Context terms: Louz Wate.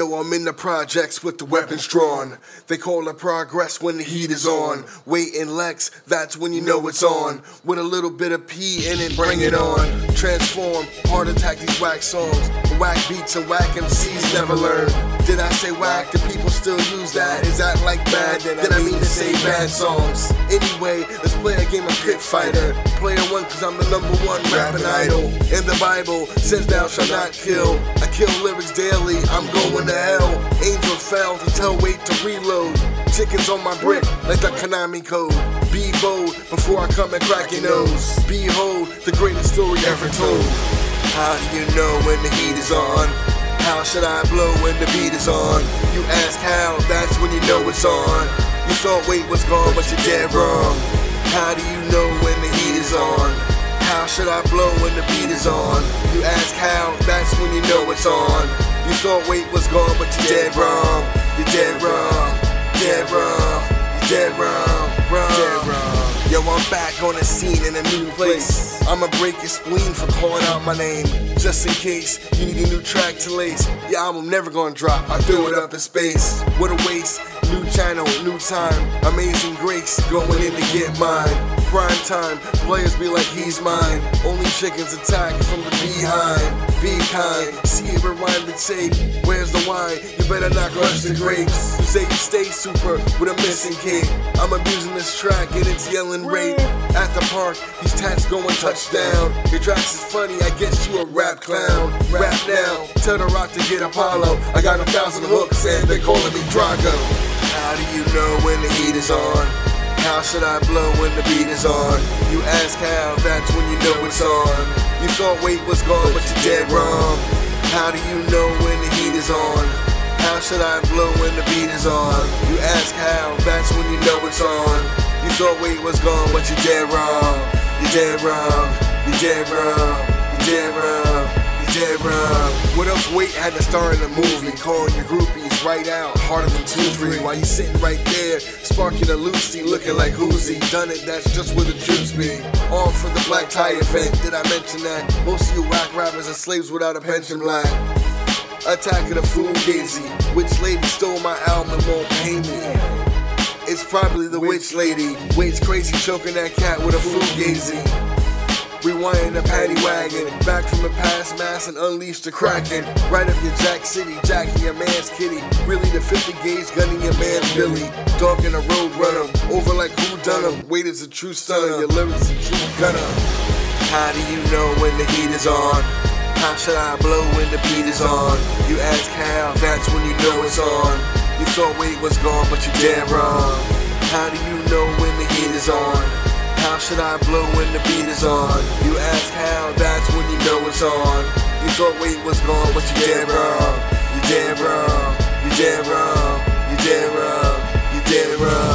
yo, I'm in the projects with the weapons drawn. They call it progress when the heat is on. Wait and Lex, that's when you know it's on. With a little bit of P in it, bring it on. Transform, heart attack these whack songs. The whack beats and whack MCs never learn. Did I say whack? Do people still use that? Is that like bad? Did I mean to say bad songs? Anyway, let's play a game of pit fighter. Player one, cause I'm the number one rapping idol. In the Bible, says thou shalt not kill. I kill lyrics daily, I'm going to hell. Angel fell to tell wait to reload. Chickens on my brick, like the Konami code. Be bold, before I come and crack your nose. Behold, the greatest story ever told. How do you know when the heat is on? How should I blow when the beat is on? You ask how, that's when you know it's on. You thought wait was gone, but you're dead wrong. How do you know when the heat is on? How should I blow when the beat is on? You ask how, that's when you know it's on. You thought wait was gone, but you're dead wrong. You're dead wrong, dead wrong, you're dead wrong, wrong, dead wrong. Yo, I'm back on the scene in a new place. I'ma break your spleen for calling out my name. Just in case you need a new track to lace. Your album never gonna drop, I threw it up in space. What a waste, new channel, new time. Amazing Grace, going in to get mine. Prime time, players be like he's mine. Only chickens attack from the behind. Be kind, see it rewind the tape. Where's the wine? You better not rush the grapes. You say you stay super with a missing cake. I'm abusing this track and it's yelling rape. At the park, these tats going touchdown. Your tracks is funny, I guess you a rap clown. Rap now, tell the rock to get Apollo. I got 1,000 hooks and they calling me Drago. How do you know when the heat is on? How should I blow when the beat is on? You ask how, that's when you know it's on. You thought weight was gone, but you're dead wrong. How do you know when the heat is on? How should I blow when the beat is on? You ask how, that's when you know it's on. You thought weight was gone, but you're dead wrong. You're dead wrong, you're dead wrong, you're dead wrong, you're dead wrong. What else weight had to start in a movie? Calling your groupies right out, harder than 2-3. While you sitting right there, sparking a Lucy, looking like Hoosie. Done it, that's just where the juice be. All for the black tie event, did I mention that? Most of you whack rappers are slaves without a pension black. Attack of the Fugazi, which lady stole my album and won't pay me? It's probably the witch lady. Wait's crazy, choking that cat with a Fugazi. Rewinding a paddy wagon, back from a past mass and unleash the Kraken. Right up your Jack City, jacking your man's kitty. Really the 50 gauge gunning your man's Billy. Dog in a road runner, over like who done him. Wait is a true stunner, your lyrics a true gunner. How do you know when the heat is on? How should I blow when the beat is on? You ask how, that's when you know it's on. You thought weight was gone, but you damn wrong. How do you know when the heat is on? How should I blow when the beat is on? You ask how, that's when you know it's on. You thought weight was gone, but you dead wrong. You dead wrong, you dead wrong, you dead wrong, you dead wrong.